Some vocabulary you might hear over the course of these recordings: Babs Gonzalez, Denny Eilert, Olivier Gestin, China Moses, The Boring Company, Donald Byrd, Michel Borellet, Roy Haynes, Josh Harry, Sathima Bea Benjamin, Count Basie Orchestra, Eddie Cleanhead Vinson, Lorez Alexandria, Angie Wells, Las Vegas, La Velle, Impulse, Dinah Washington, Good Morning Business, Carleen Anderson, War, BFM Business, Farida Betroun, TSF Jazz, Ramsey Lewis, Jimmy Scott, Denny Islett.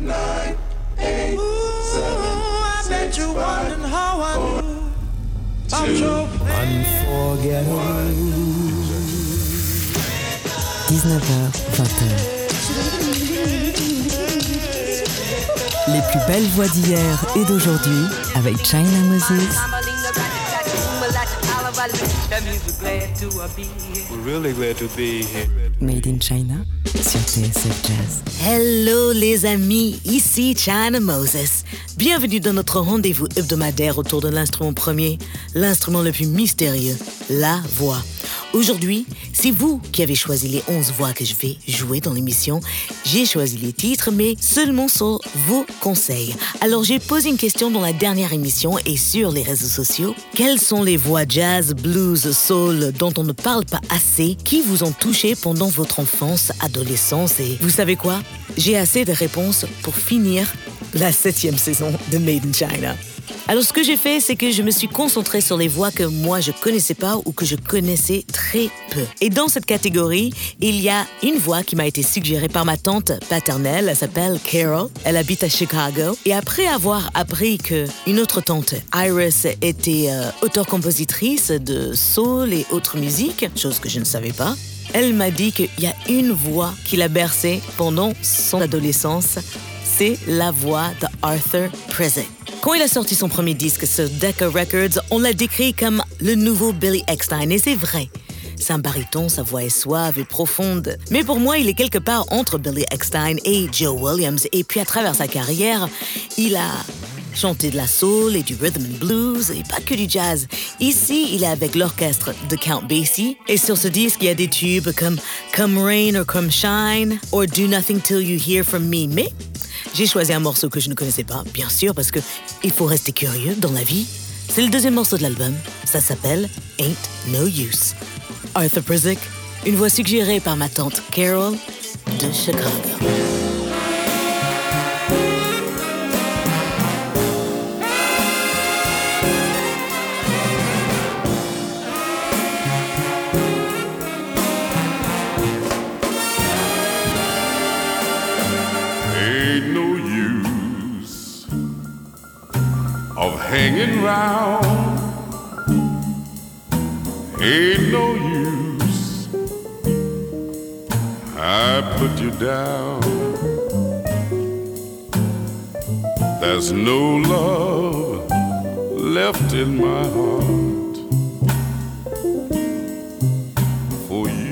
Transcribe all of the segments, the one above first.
9, 8, ooh, 7, I bet you wondering how I four, knew about your plan. Unforgettable. 19h-20h. Les plus belles voix d'hier et d'aujourd'hui avec China Moses. Made in China sur TSF Jazz. Hello les amis, ici China Moses. Bienvenue dans notre rendez-vous hebdomadaire autour de l'instrument premier, l'instrument le plus mystérieux, la voix. Aujourd'hui, c'est vous qui avez choisi les 11 voix que je vais jouer dans l'émission. J'ai choisi les titres, mais seulement sur vos conseils. Alors, j'ai posé une question dans la dernière émission et sur les réseaux sociaux. Quelles sont les voix jazz, blues, soul dont on ne parle pas assez, qui vous ont touché pendant votre enfance, adolescence et... Vous savez quoi? J'ai assez de réponses pour finir la 7e saison de Made in China. Alors ce que j'ai fait, c'est que je me suis concentrée sur les voix que moi je connaissais pas ou que je connaissais très peu. Et dans cette catégorie, il y a une voix qui m'a été suggérée par ma tante paternelle. Elle s'appelle Carol. Elle habite à Chicago. Et après avoir appris que une autre tante, Iris, était auteure-compositrice de soul et autres musiques, chose que je ne savais pas, elle m'a dit qu'il y a une voix qui l'a bercée pendant son adolescence. C'est la voix de Arthur Prysock. Quand il a sorti son premier disque sur Decca Records, on l'a décrit comme le nouveau Billy Eckstein, et c'est vrai. C'est un baryton, sa voix est suave et profonde. Mais pour moi, il est quelque part entre Billy Eckstein et Joe Williams. Et puis à travers sa carrière, il a chanté de la soul et du rhythm and blues, et pas que du jazz. Ici, il est avec l'orchestre de Count Basie. Et sur ce disque, il y a des tubes comme Come Rain or Come Shine, or Do Nothing Till You Hear From Me. Mais j'ai choisi un morceau que je ne connaissais pas, bien sûr, parce qu'il faut rester curieux dans la vie. C'est le deuxième morceau de l'album. Ça s'appelle Ain't No Use. Arthur Prysock, une voix suggérée par ma tante Carol de Chicago. Hanging round, ain't no use. I put you down. There's no love left in my heart for you.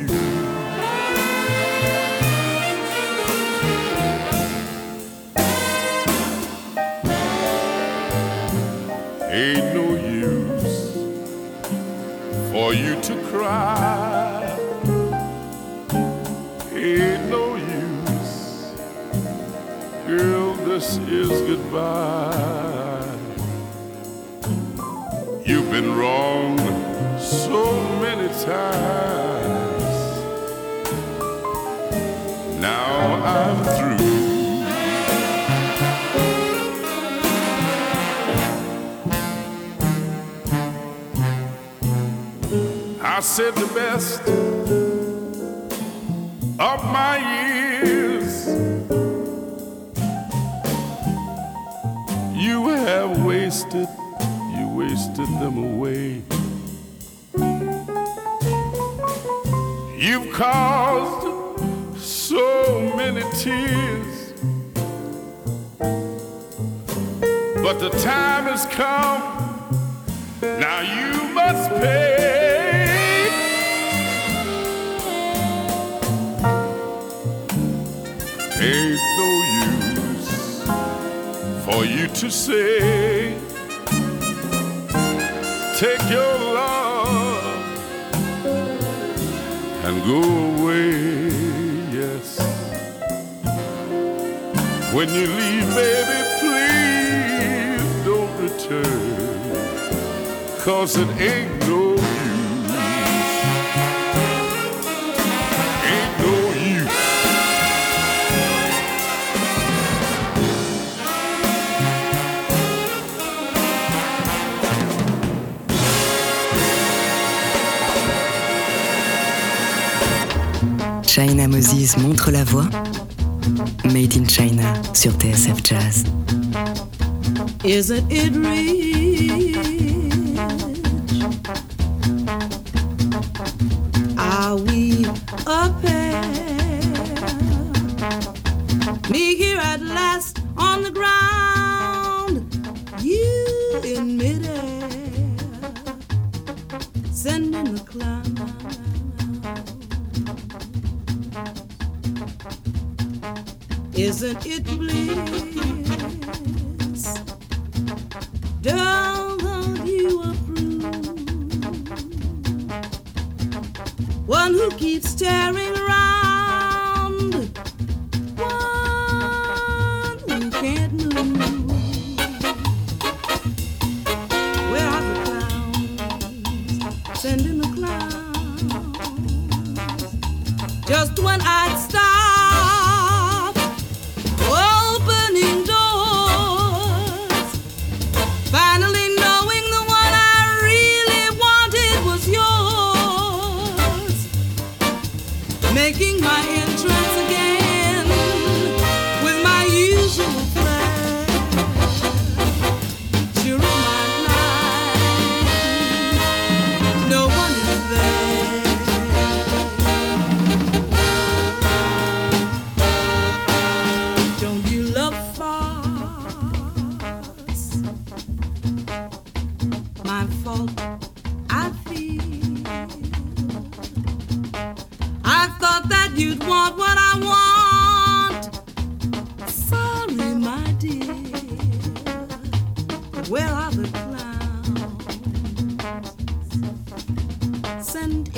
Ain't no use for you to cry. Ain't no use, girl, this is goodbye. You've been wrong so many times. Now I'm through. I said the best of my years. You have wasted, you wasted them away. You've caused so many tears, but the time has come, now you must pay. Ain't no use for you to say, take your love and go away, yes. When you leave, baby, please don't return, 'cause it ain't no use. Ain't no use. China Moses montre la voie Made in China sur TSF Jazz. Isn't it rich? Are we a pair? Me here at last on the ground, you in midair, sending the clown. Isn't it bliss? Don't you approve? One who keeps staring around, one who can't move. Where are the clowns? Sending the clowns. Just when I'd stop. Send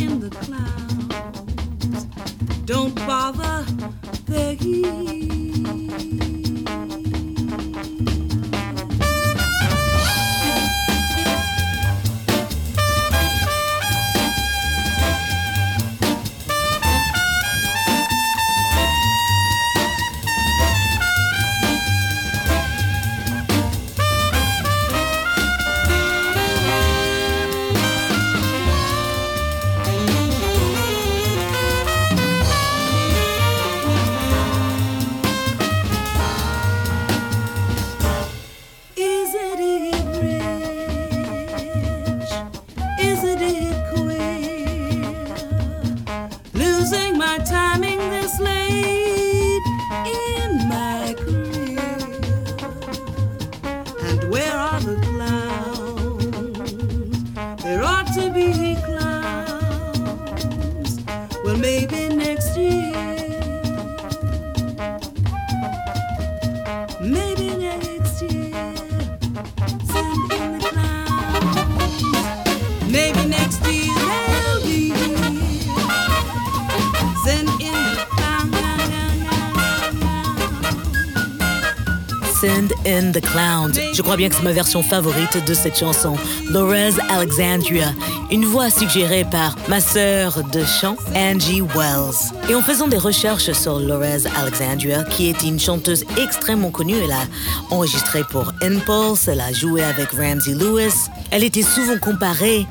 in the Clowns. Je crois bien que c'est ma version favorite de cette chanson. Lorez Alexandria, une voix suggérée par ma sœur de chant, Angie Wells. Et en faisant des recherches sur Lorez Alexandria, qui est une chanteuse extrêmement connue, elle a enregistré pour Impulse, elle a joué avec Ramsey Lewis. Elle était souvent comparée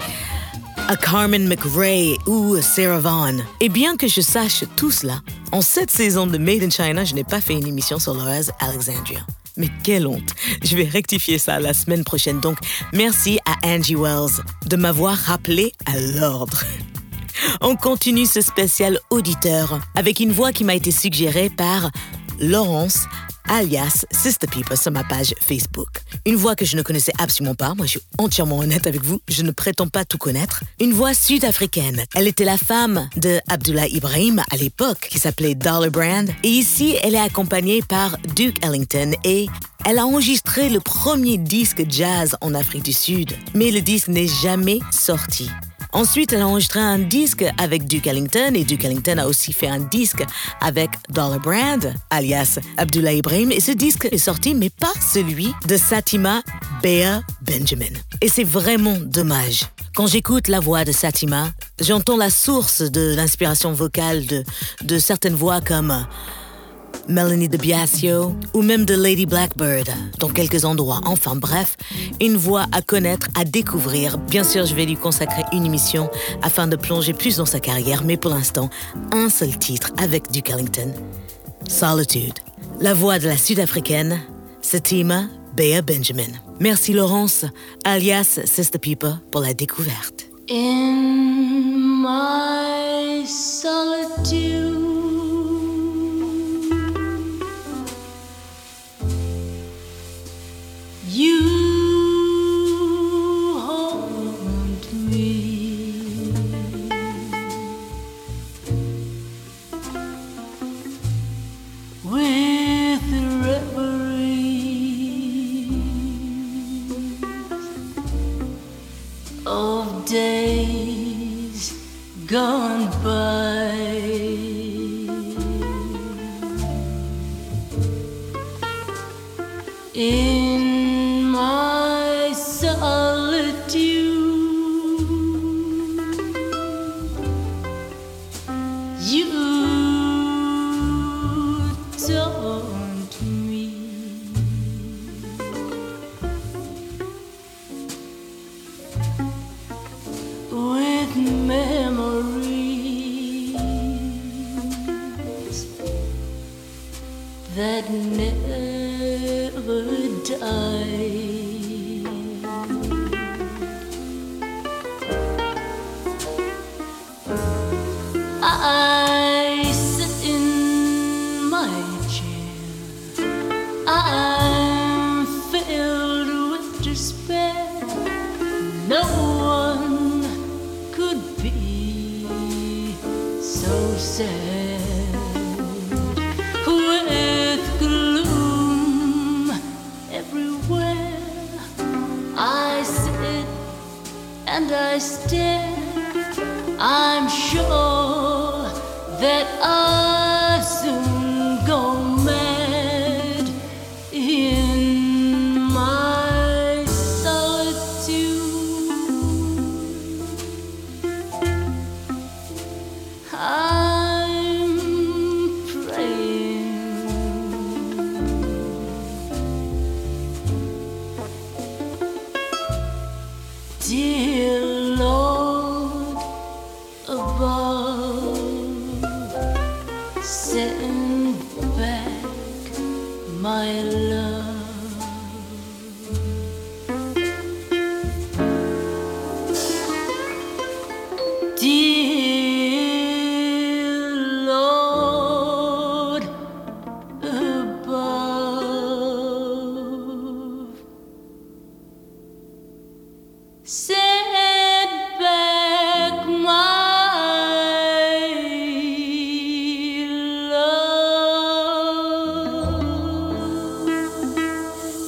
à Carmen McRae ou Sarah Vaughan. Et bien que je sache tout cela, en cette saison de Made in China, je n'ai pas fait une émission sur Lorez Alexandria. Mais quelle honte! Je vais rectifier ça la semaine prochaine. Donc, merci à Angie Wells de m'avoir rappelé à l'ordre. On continue ce spécial auditeur avec une voix qui m'a été suggérée par Laurence, alias Sister People, sur ma page Facebook. Une voix que je ne connaissais absolument pas. Moi, je suis entièrement honnête avec vous. Je ne prétends pas tout connaître. Une voix sud-africaine. Elle était la femme de Abdullah Ibrahim à l'époque, qui s'appelait Dollar Brand. Et ici, elle est accompagnée par Duke Ellington et elle a enregistré le premier disque jazz en Afrique du Sud. Mais le disque n'est jamais sorti. Ensuite, elle a enregistré un disque avec Duke Ellington et Duke Ellington a aussi fait un disque avec Dollar Brand, alias Abdullah Ibrahim. Et ce disque est sorti, mais pas celui de Sathima Bea Benjamin. Et c'est vraiment dommage. Quand j'écoute la voix de Sathima, j'entends la source de l'inspiration vocale de certaines voix comme Melanie DiBiasio ou même de Lady Blackbird dans quelques endroits. Enfin bref, une voix à connaître, à découvrir. Bien sûr, je vais lui consacrer une émission afin de plonger plus dans sa carrière, mais pour l'instant, un seul titre avec Duke Ellington, Solitude. La voix de la Sud-Africaine, Sathima Bea Benjamin. Merci Laurence, alias Sister Pipa, pour la découverte. In my solitude, you gone by, in my solitude, you taught me with memory. That never died. I sit in my chair, I'm filled with despair. No one could be so sad. And I stare, I'm sure that I'll soon go mad in my solitude. I'm praying, dear my love, dear Lord above, send back my.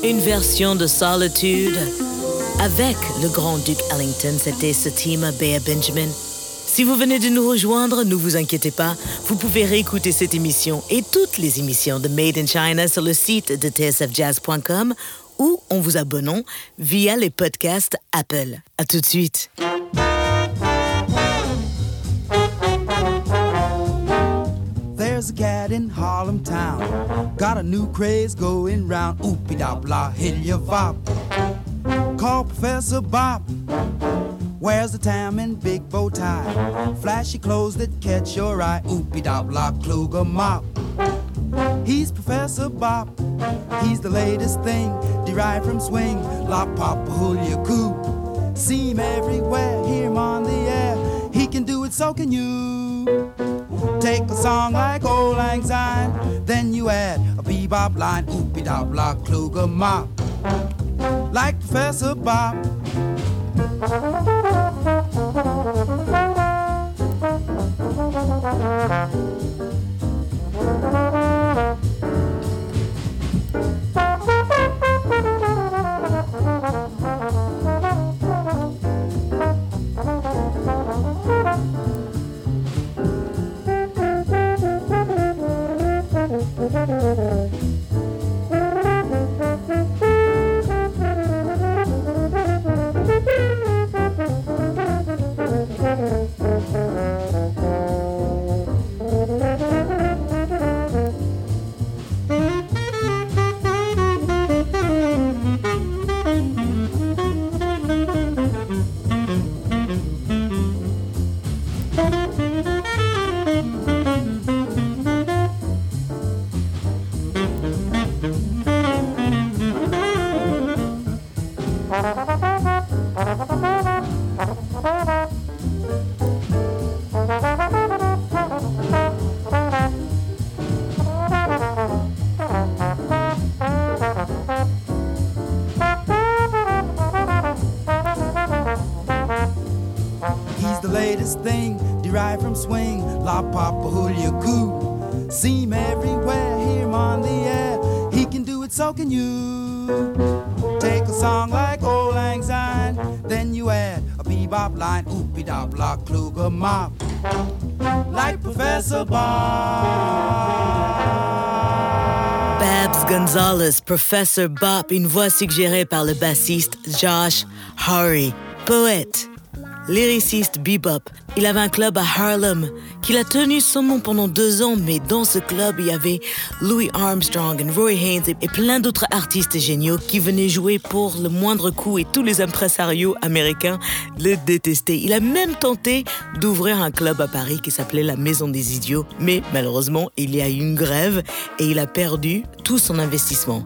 Une version de Solitude avec le grand Duke Ellington, c'était Sathima Bea Benjamin. Si vous venez de nous rejoindre, ne vous inquiétez pas, vous pouvez réécouter cette émission et toutes les émissions de Made in China sur le site de tsfjazz.com ou en vous abonnant via les podcasts Apple. À tout de suite. There's a cat in Harlem town, got a new craze going round. Oopie-dop-la, hill-ya-vop, call Professor Bop. Wears the tam and big bow tie, flashy clothes that catch your eye. Oopie-dop-la, Kluger-mop. He's Professor Bop, he's the latest thing, derived from swing, la-pop-a-hoolia-coo. See him everywhere, hear him on the air, he can do it, so can you. Take a song like Auld Lang Syne, then you add a bebop line. Oopie-dop-la, Kluger-mop, like Professor Bop. pop, pop, hoolia, coo. See him everywhere, hear him on the air. He can do it, so can you. Take a song like Auld Lang Syne, then you add a bebop line, oopie-dop, lock, kluger, mop, like Professor Bop. Babs Gonzalez, Professor Bop, une voix suggérée par le bassiste Josh Harry, poète, lyriciste bebop. Il avait un club à Harlem qu'il a tenu son nom pendant 2 ans, mais dans ce club, il y avait Louis Armstrong et Roy Haynes et plein d'autres artistes géniaux qui venaient jouer pour le moindre coût et tous les impresarios américains le détestaient. Il a même tenté d'ouvrir un club à Paris qui s'appelait la Maison des Idiots, mais malheureusement, il y a eu une grève et il a perdu tout son investissement.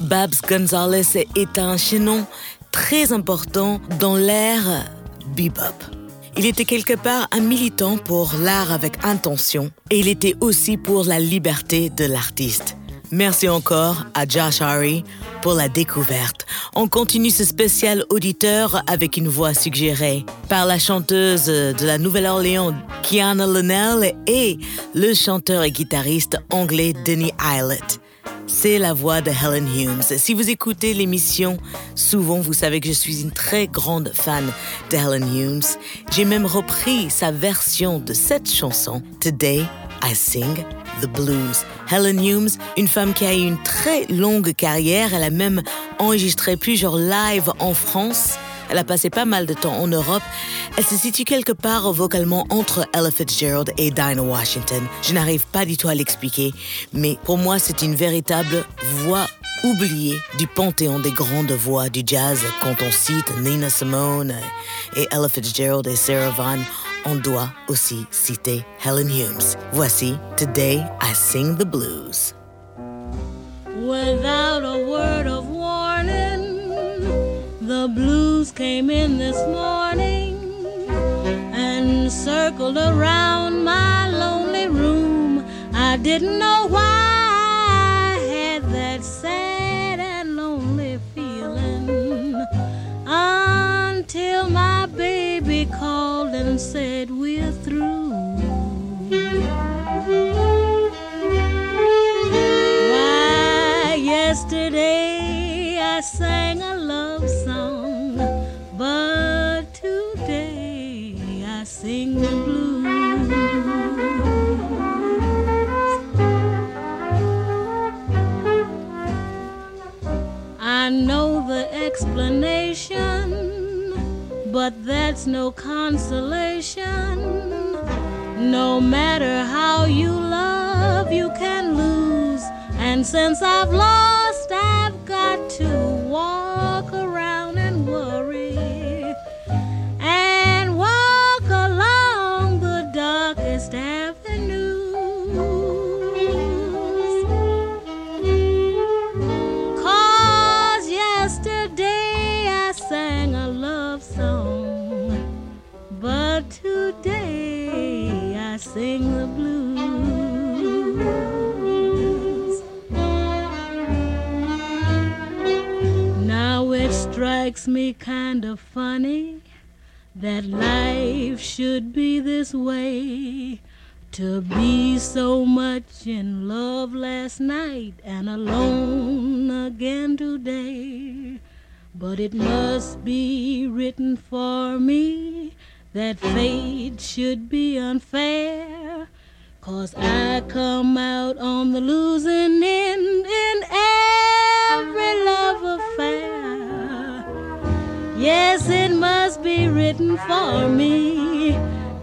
Babs Gonzalez est un chaînon très important dans l'ère bebop. Il était quelque part un militant pour l'art avec intention et il était aussi pour la liberté de l'artiste. Merci encore à Josh Harry pour la découverte. On continue ce spécial auditeur avec une voix suggérée par la chanteuse de la Nouvelle-Orléans Kiana Linnell et le chanteur et guitariste anglais Denny Islett. C'est la voix de Helen Humes. Si vous écoutez l'émission souvent, vous savez que je suis une très grande fan de Helen Humes. J'ai même repris sa version de cette chanson, Today I Sing the Blues. Helen Humes, une femme qui a eu une très longue carrière. Elle a même enregistré plusieurs lives en France. Elle a passé pas mal de temps en Europe. Elle se situe quelque part vocalement entre Ella Fitzgerald et Dinah Washington. Je n'arrive pas du tout à l'expliquer, mais pour moi, c'est une véritable voix oubliée du panthéon des grandes voix du jazz. Quand on cite Nina Simone et Ella Fitzgerald et Sarah Vaughan, on doit aussi citer Helen Humes. Voici Today I Sing the Blues. Without a word of warning, the blues came in this morning and circled around my lonely room. I didn't know why I had that sad and lonely feeling until my baby called and said, "We're through." Why, yesterday I sang a love song, but today I sing the blues. I know the explanation, but that's no consolation. No matter how you love, you can lose, and since I've lost, I've got to walk around and worry and walk along the darkest avenues. 'Cause yesterday I sang a love song, but today I sing the blues. Strikes me kind of funny that life should be this way, to be so much in love last night and alone again today. But it must be written for me that fate should be unfair, 'cause I come out on the losing end in every love affair. Yes, it must be written for me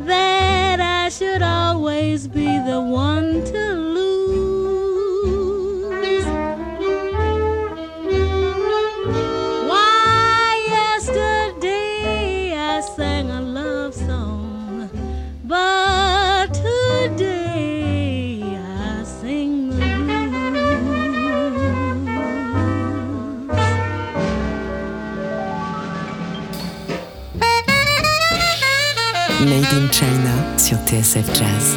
that I should always be the one to lose. Why, yesterday I sang a love song, but today I sing the blues. Made in China sur TSF Jazz.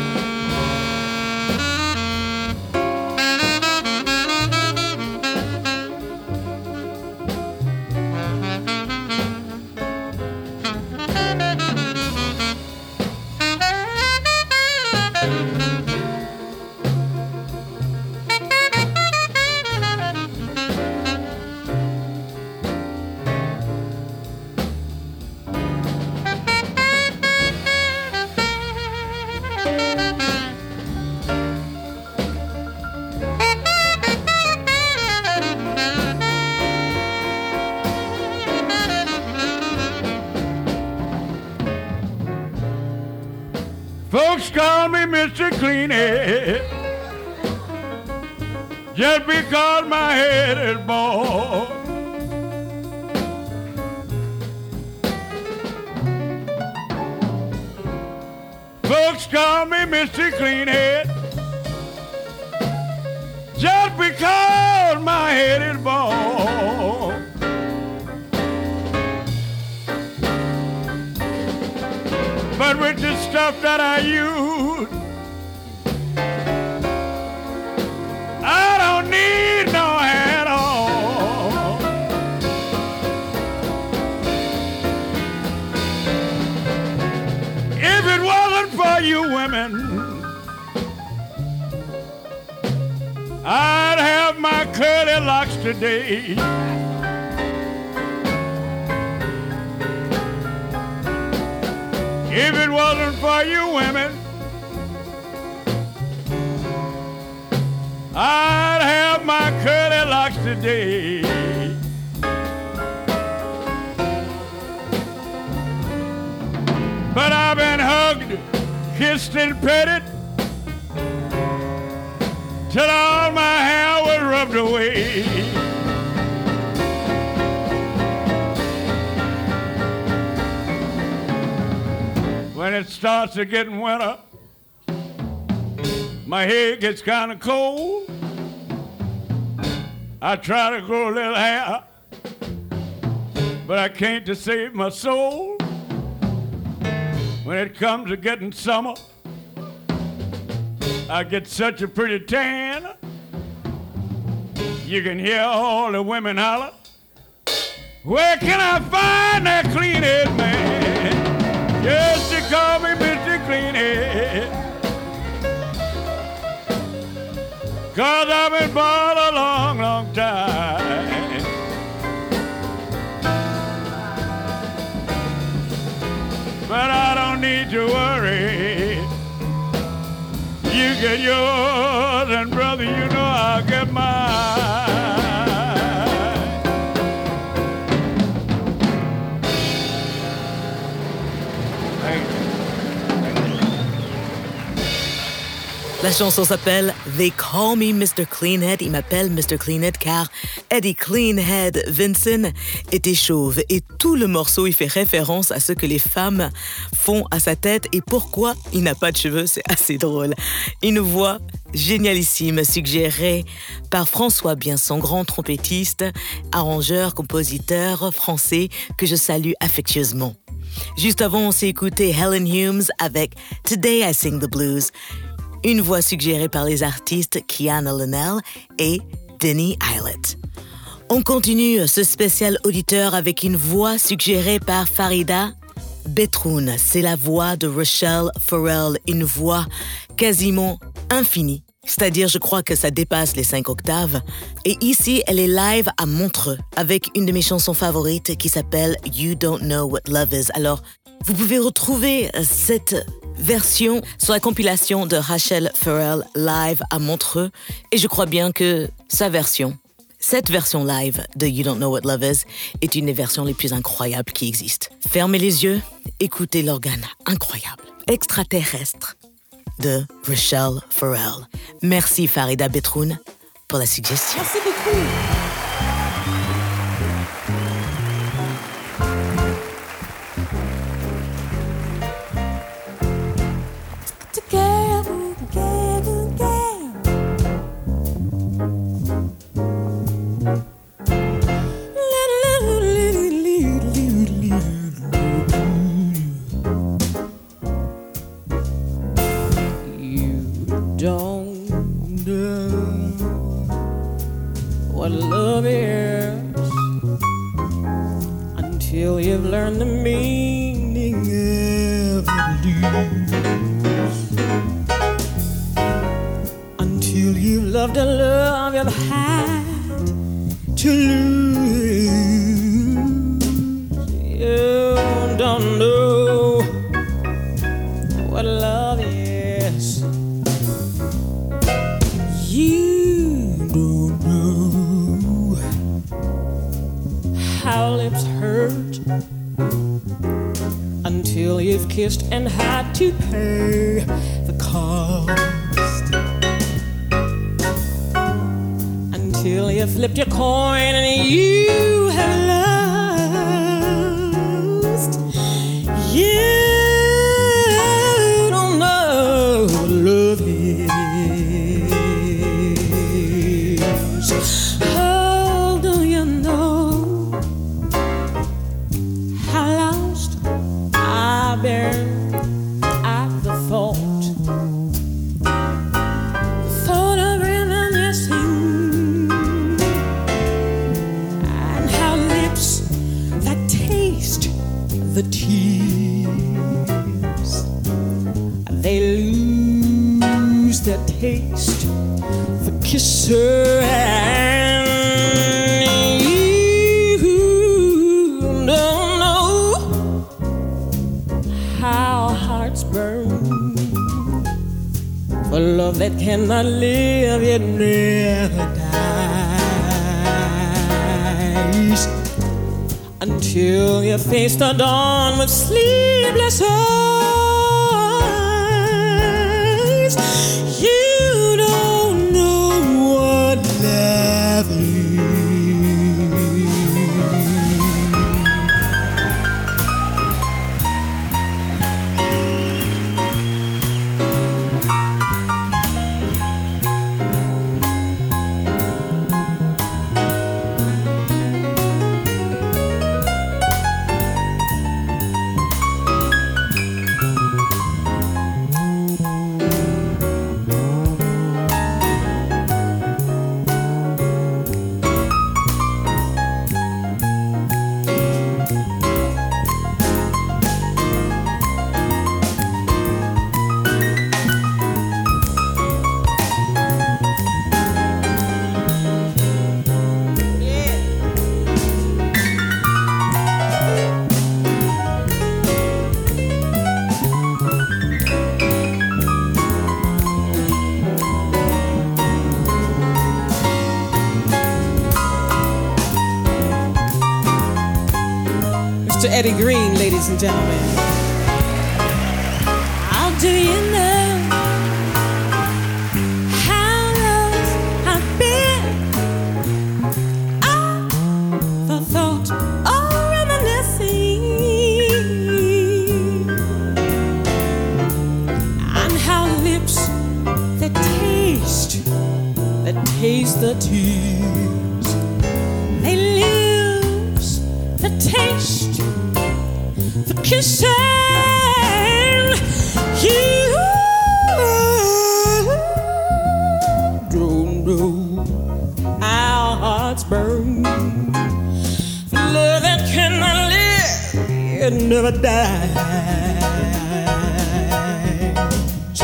Folks call me Mr. Cleanie just because my head is bald. Folks call me Mr. Cleanhead just because my head is bald. But with the stuff that I use, I don't need no hat on. If it wasn't for you women, I'd have my curly locks today. If it wasn't for you women, I'd have my curly locks today. But I've been hugged, kissed and petted till all my hair was rubbed away. When it starts to get winter, my head gets kind of cold. I try to grow a little hair, but I can't to save my soul. When it comes to getting summer, I get such a pretty tan. You can hear all the women holler, where can I find that clean-head man? Yes, they call me Mr. Cleanhead, 'cause I've been bald a long, long time. But I don't need to worry. You get yours, and brother, you know I'll get mine. La chanson s'appelle « They Call Me Mr. Cleanhead ». Il m'appelle Mr. Cleanhead car Eddie Cleanhead Vinson était chauve. Et tout le morceau, il fait référence à ce que les femmes font à sa tête et pourquoi il n'a pas de cheveux. C'est assez drôle. Une voix génialissime, suggérée par François Bienson, grand trompettiste, arrangeur, compositeur français que je salue affectueusement. Juste avant, on s'est écouté Helen Humes avec « Today I Sing the Blues ». Une voix suggérée par les artistes Kiana Linnell et Denny Eilert. On continue ce spécial auditeur avec une voix suggérée par Farida Betroun. C'est la voix de Rachel Ferrell, une voix quasiment infinie. C'est-à-dire, je crois que ça dépasse les 5 octaves. Et ici, elle est live à Montreux avec une de mes chansons favorites qui s'appelle « You Don't Know What Love Is ». Alors, vous pouvez retrouver cette version sur la compilation de Rachel Ferrell live à Montreux, et je crois bien que cette version live de You Don't Know What Love Is est une des versions les plus incroyables qui existent. Fermez les yeux, écoutez l'organe incroyable, extraterrestre de Rachel Ferrell. Merci Farida Betroun pour la suggestion. Merci beaucoup. you've kissed and had to pay the cost. Until you flipped your coin and you have lost. You don't know what love is. Taste the kisser and you don't know how hearts burn for love that cannot live, it never dies until you face the dawn with sleepless eyes. Eddie Green, ladies and gentlemen. How do you know how lost I've been? All the thought of reminiscing and how lips that taste the tears, they lose the taste. The kissing, you don't know how hearts burn. The love that cannot live, it never dies.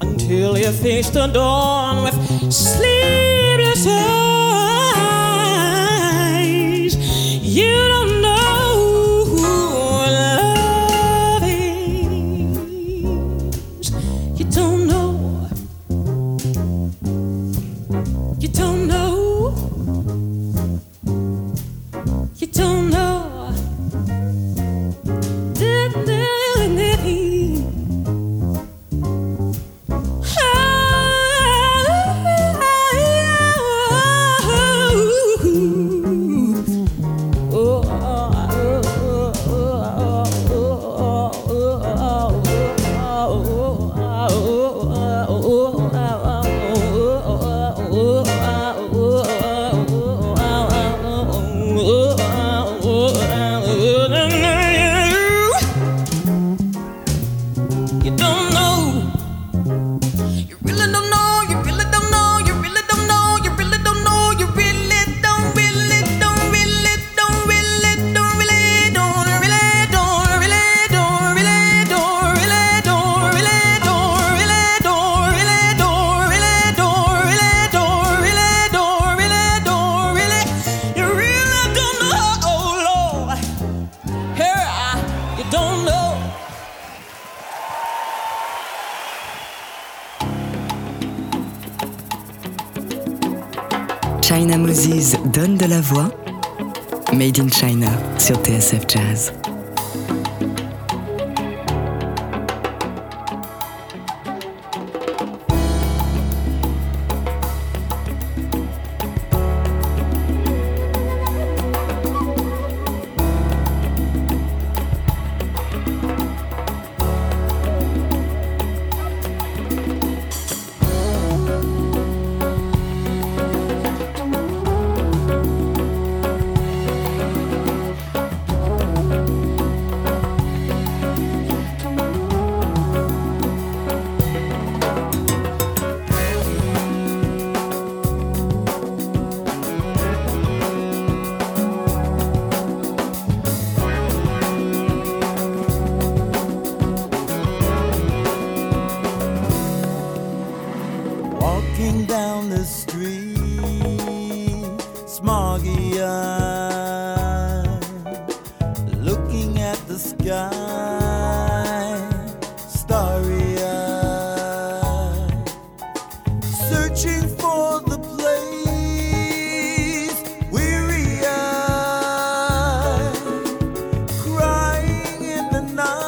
Until you face the dawn with sleepless eyes, you don't. China Moses donne de la voix. Made in China sur TSF Jazz. smoggy eye, looking at the sky, starry eye, searching for the place, weary eye, crying in the night.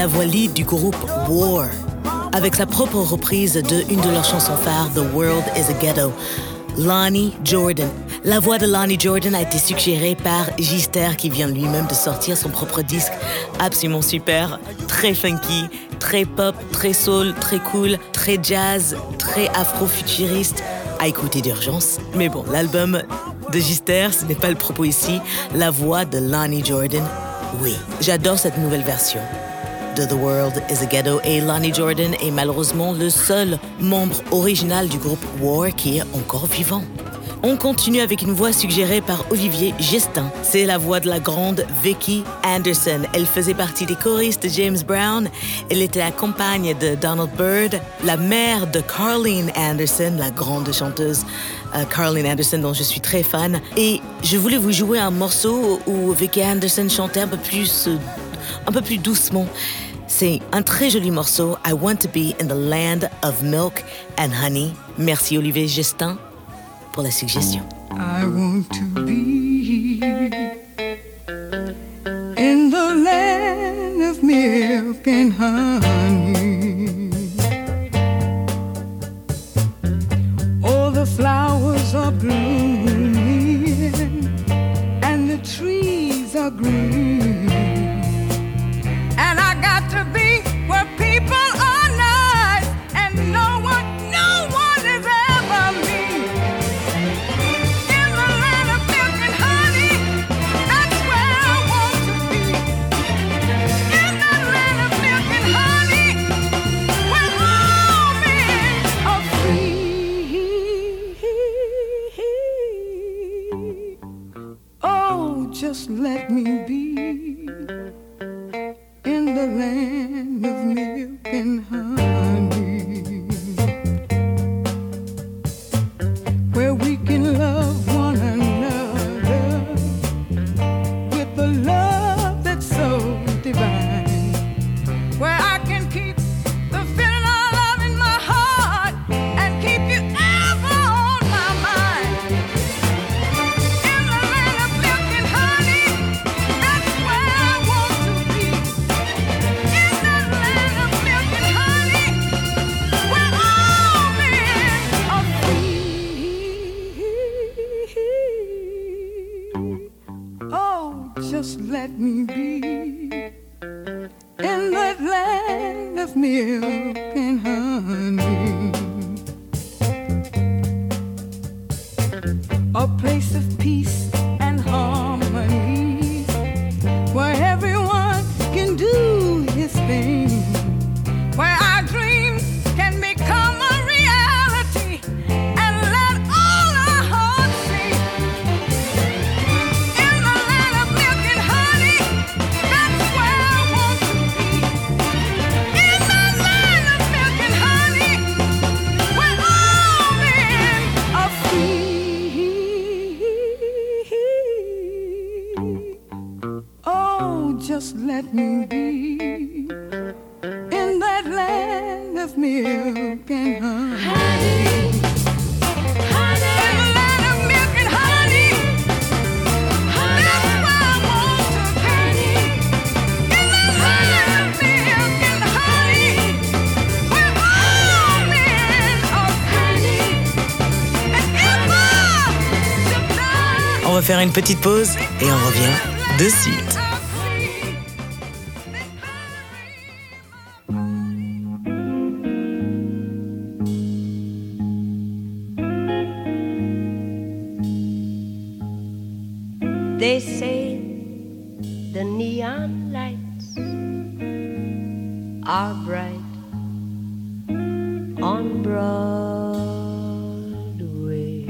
la voix lead du groupe War, avec sa propre reprise de une de leurs chansons phares, The World is a Ghetto, Lonnie Jordan. La voix de Lonnie Jordan a été suggérée par Gister, qui vient lui-même de sortir son propre disque absolument super, très funky, très pop, très soul, très cool, très jazz, très afro-futuriste, à écouter d'urgence. Mais bon, l'album de Gister, ce n'est pas le propos ici. La voix de Lonnie Jordan, oui. J'adore cette nouvelle version de The World is a Ghetto, et Lonnie Jordan est malheureusement le seul membre original du groupe War qui est encore vivant. On continue avec une voix suggérée par Olivier Gestin. C'est la voix de la grande Vicky Anderson. Elle faisait partie des choristes de James Brown. Elle était la compagne de Donald Byrd, la mère de Carleen Anderson, la grande chanteuse Carleen Anderson dont je suis très fan. Et je voulais vous jouer un morceau où Vicky Anderson chantait un peu plus doucement. C'est un très joli morceau, I Want to Be in the Land of Milk and Honey. Merci Olivier Gestin pour la suggestion. I want to be in the land of milk and honey. All the flowers are blooming and the trees are green. And I got to be where people are nice and no one is ever mean. Just let me be in the land of milk and honey, where we can love one another with the love that's so divine, where I can keep the feeling of love in my heart and keep you ever on my mind. Just let me be in the land of milk and honey, a place of peace and harmony, where everyone can do his thing, where our dreams can become a reality. Just let me be in that land of milk and honey. On va faire une petite pause et on revient de suite. They say the neon lights are bright on Broadway.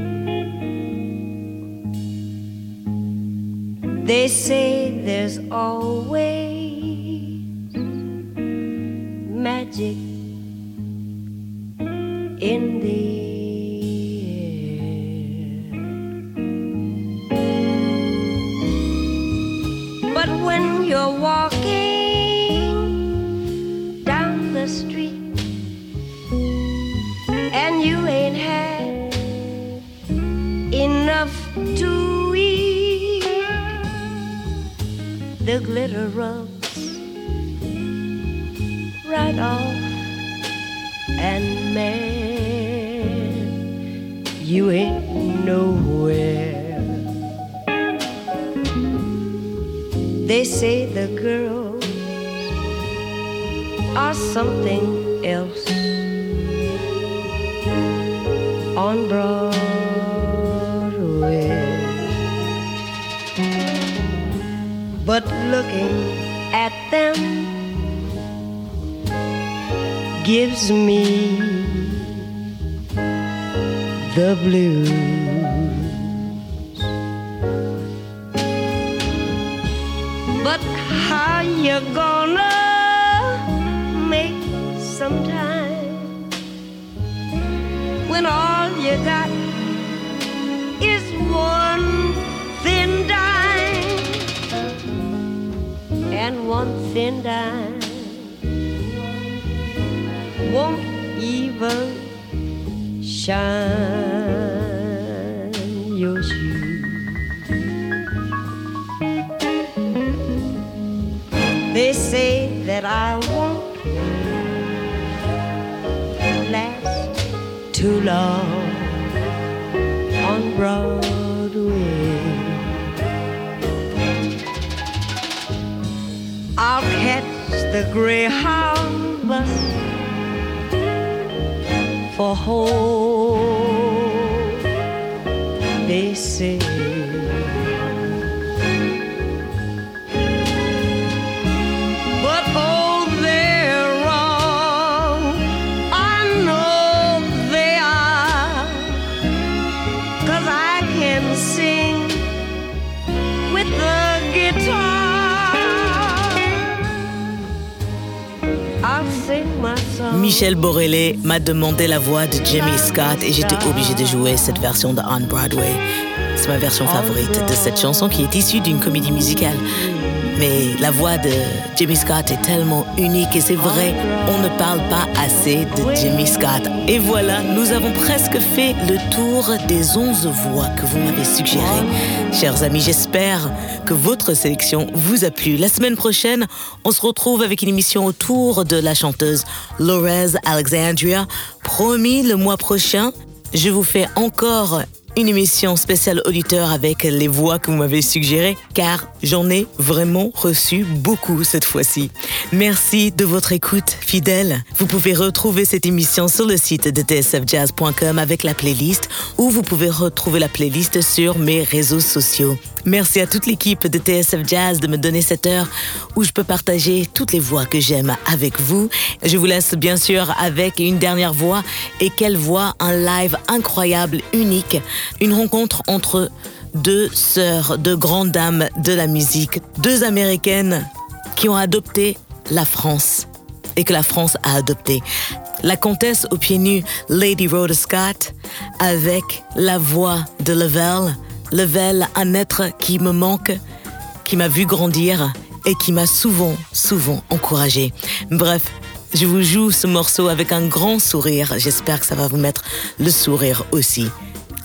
They say there's always magic in the when you're walking down the street and you ain't had enough to eat, the glitter rubs right off and man, you ain't nowhere. They say the girls are something else on Broadway, but looking at them gives me the blues. But how you gonna make some time when all you got is one thin dime? And one thin dime won't even shine your shoes. They say that I won't last too long on Broadway. I'll catch the Greyhound bus for home, they say. But oh, they're wrong, I know they are, 'cause I can sing with the guitar. I'll sing my Michel Borellet m'a demandé la voix de Jimmy Scott et j'étais obligée de jouer cette version de On Broadway. C'est ma version favorite de cette chanson qui est issue d'une comédie musicale. Mais la voix de Jimmy Scott est tellement unique et c'est vrai, on ne parle pas assez de Jimmy Scott. Et voilà, nous avons presque fait le tour des 11 voix que vous m'avez suggérées. Chers amis, j'espère que votre sélection vous a plu. La semaine prochaine, on se retrouve avec une émission autour de la chanteuse Lorez Alexandria. Promis, le mois prochain, je vous fais encore une émission spéciale auditeur avec les voix que vous m'avez suggérées, car j'en ai vraiment reçu beaucoup cette fois-ci. Merci de votre écoute fidèle. Vous pouvez retrouver cette émission sur le site de tsfjazz.com avec la playlist, ou vous pouvez retrouver la playlist sur mes réseaux sociaux. Merci à toute l'équipe de TSF Jazz de me donner cette heure où je peux partager toutes les voix que j'aime avec vous. Je vous laisse bien sûr avec une dernière voix, et quelle voix, un live incroyable, unique, une rencontre entre deux sœurs, deux grandes dames de la musique, deux Américaines qui ont adopté la France et que la France a adopté. La comtesse aux pieds nus, Lady Rhoda Scott, avec la voix de Lavelle. Lavelle, un être qui me manque, qui m'a vu grandir et qui m'a souvent encouragée. Bref, je vous joue ce morceau avec un grand sourire. J'espère que ça va vous mettre le sourire aussi.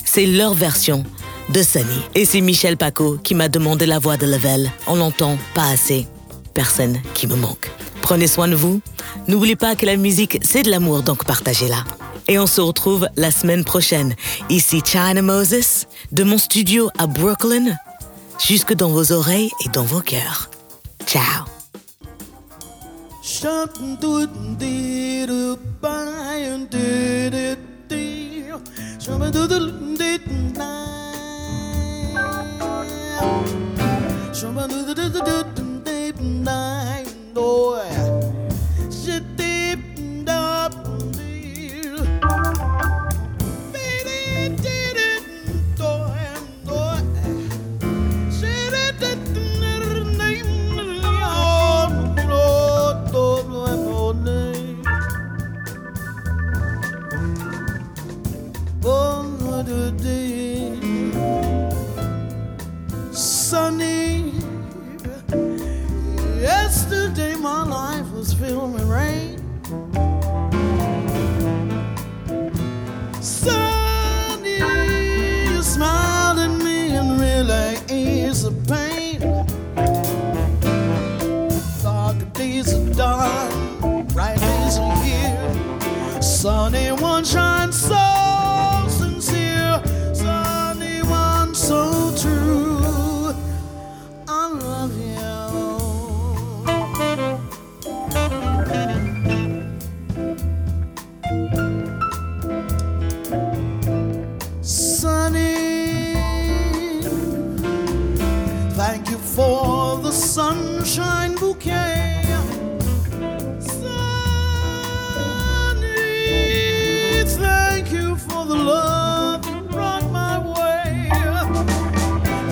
C'est leur version de Sunny. Et c'est Michel Paco qui m'a demandé la voix de Lavelle. On l'entend pas assez. Personne qui me manque. Prenez soin de vous. N'oubliez pas que la musique, c'est de l'amour, donc partagez-la. Et on se retrouve la semaine prochaine. Ici China Moses, de mon studio à Brooklyn, jusque dans vos oreilles et dans vos cœurs. Ciao. Sunny. Yesterday my life was filled with rain. Sunny, you smiled at me and really eased the pain. Dark days are done, bright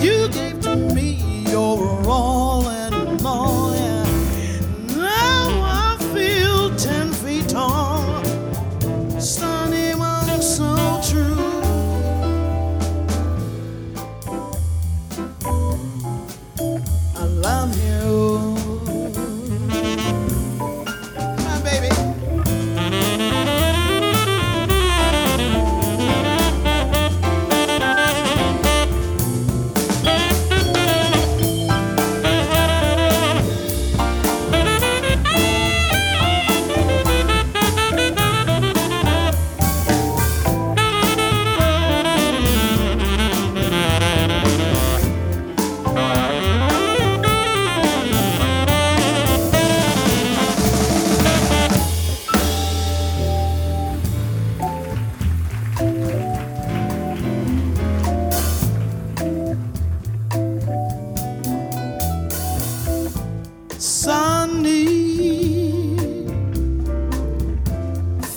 you gave to me your all and more. And now I feel 10 feet tall. Sonny was so true. I love you.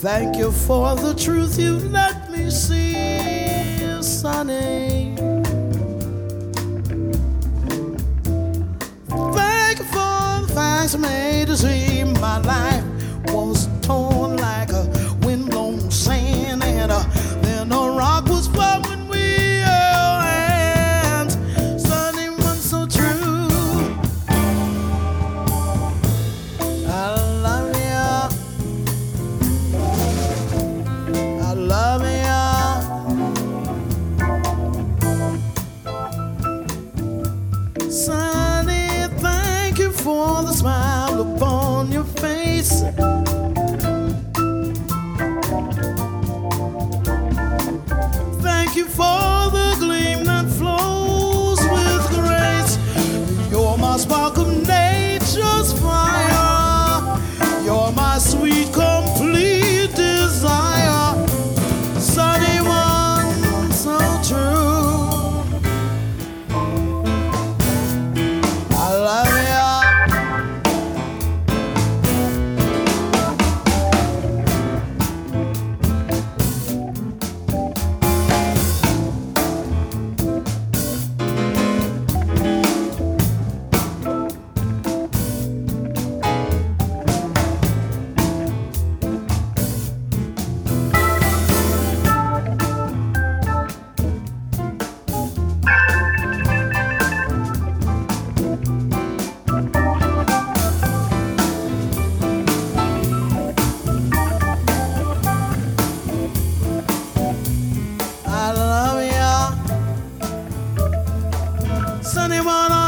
Thank you for the truth you've let me see, Sonny. Thank you for the facts made to see. My life was torn like a windblown sand, and then a rock was flowing. Anyone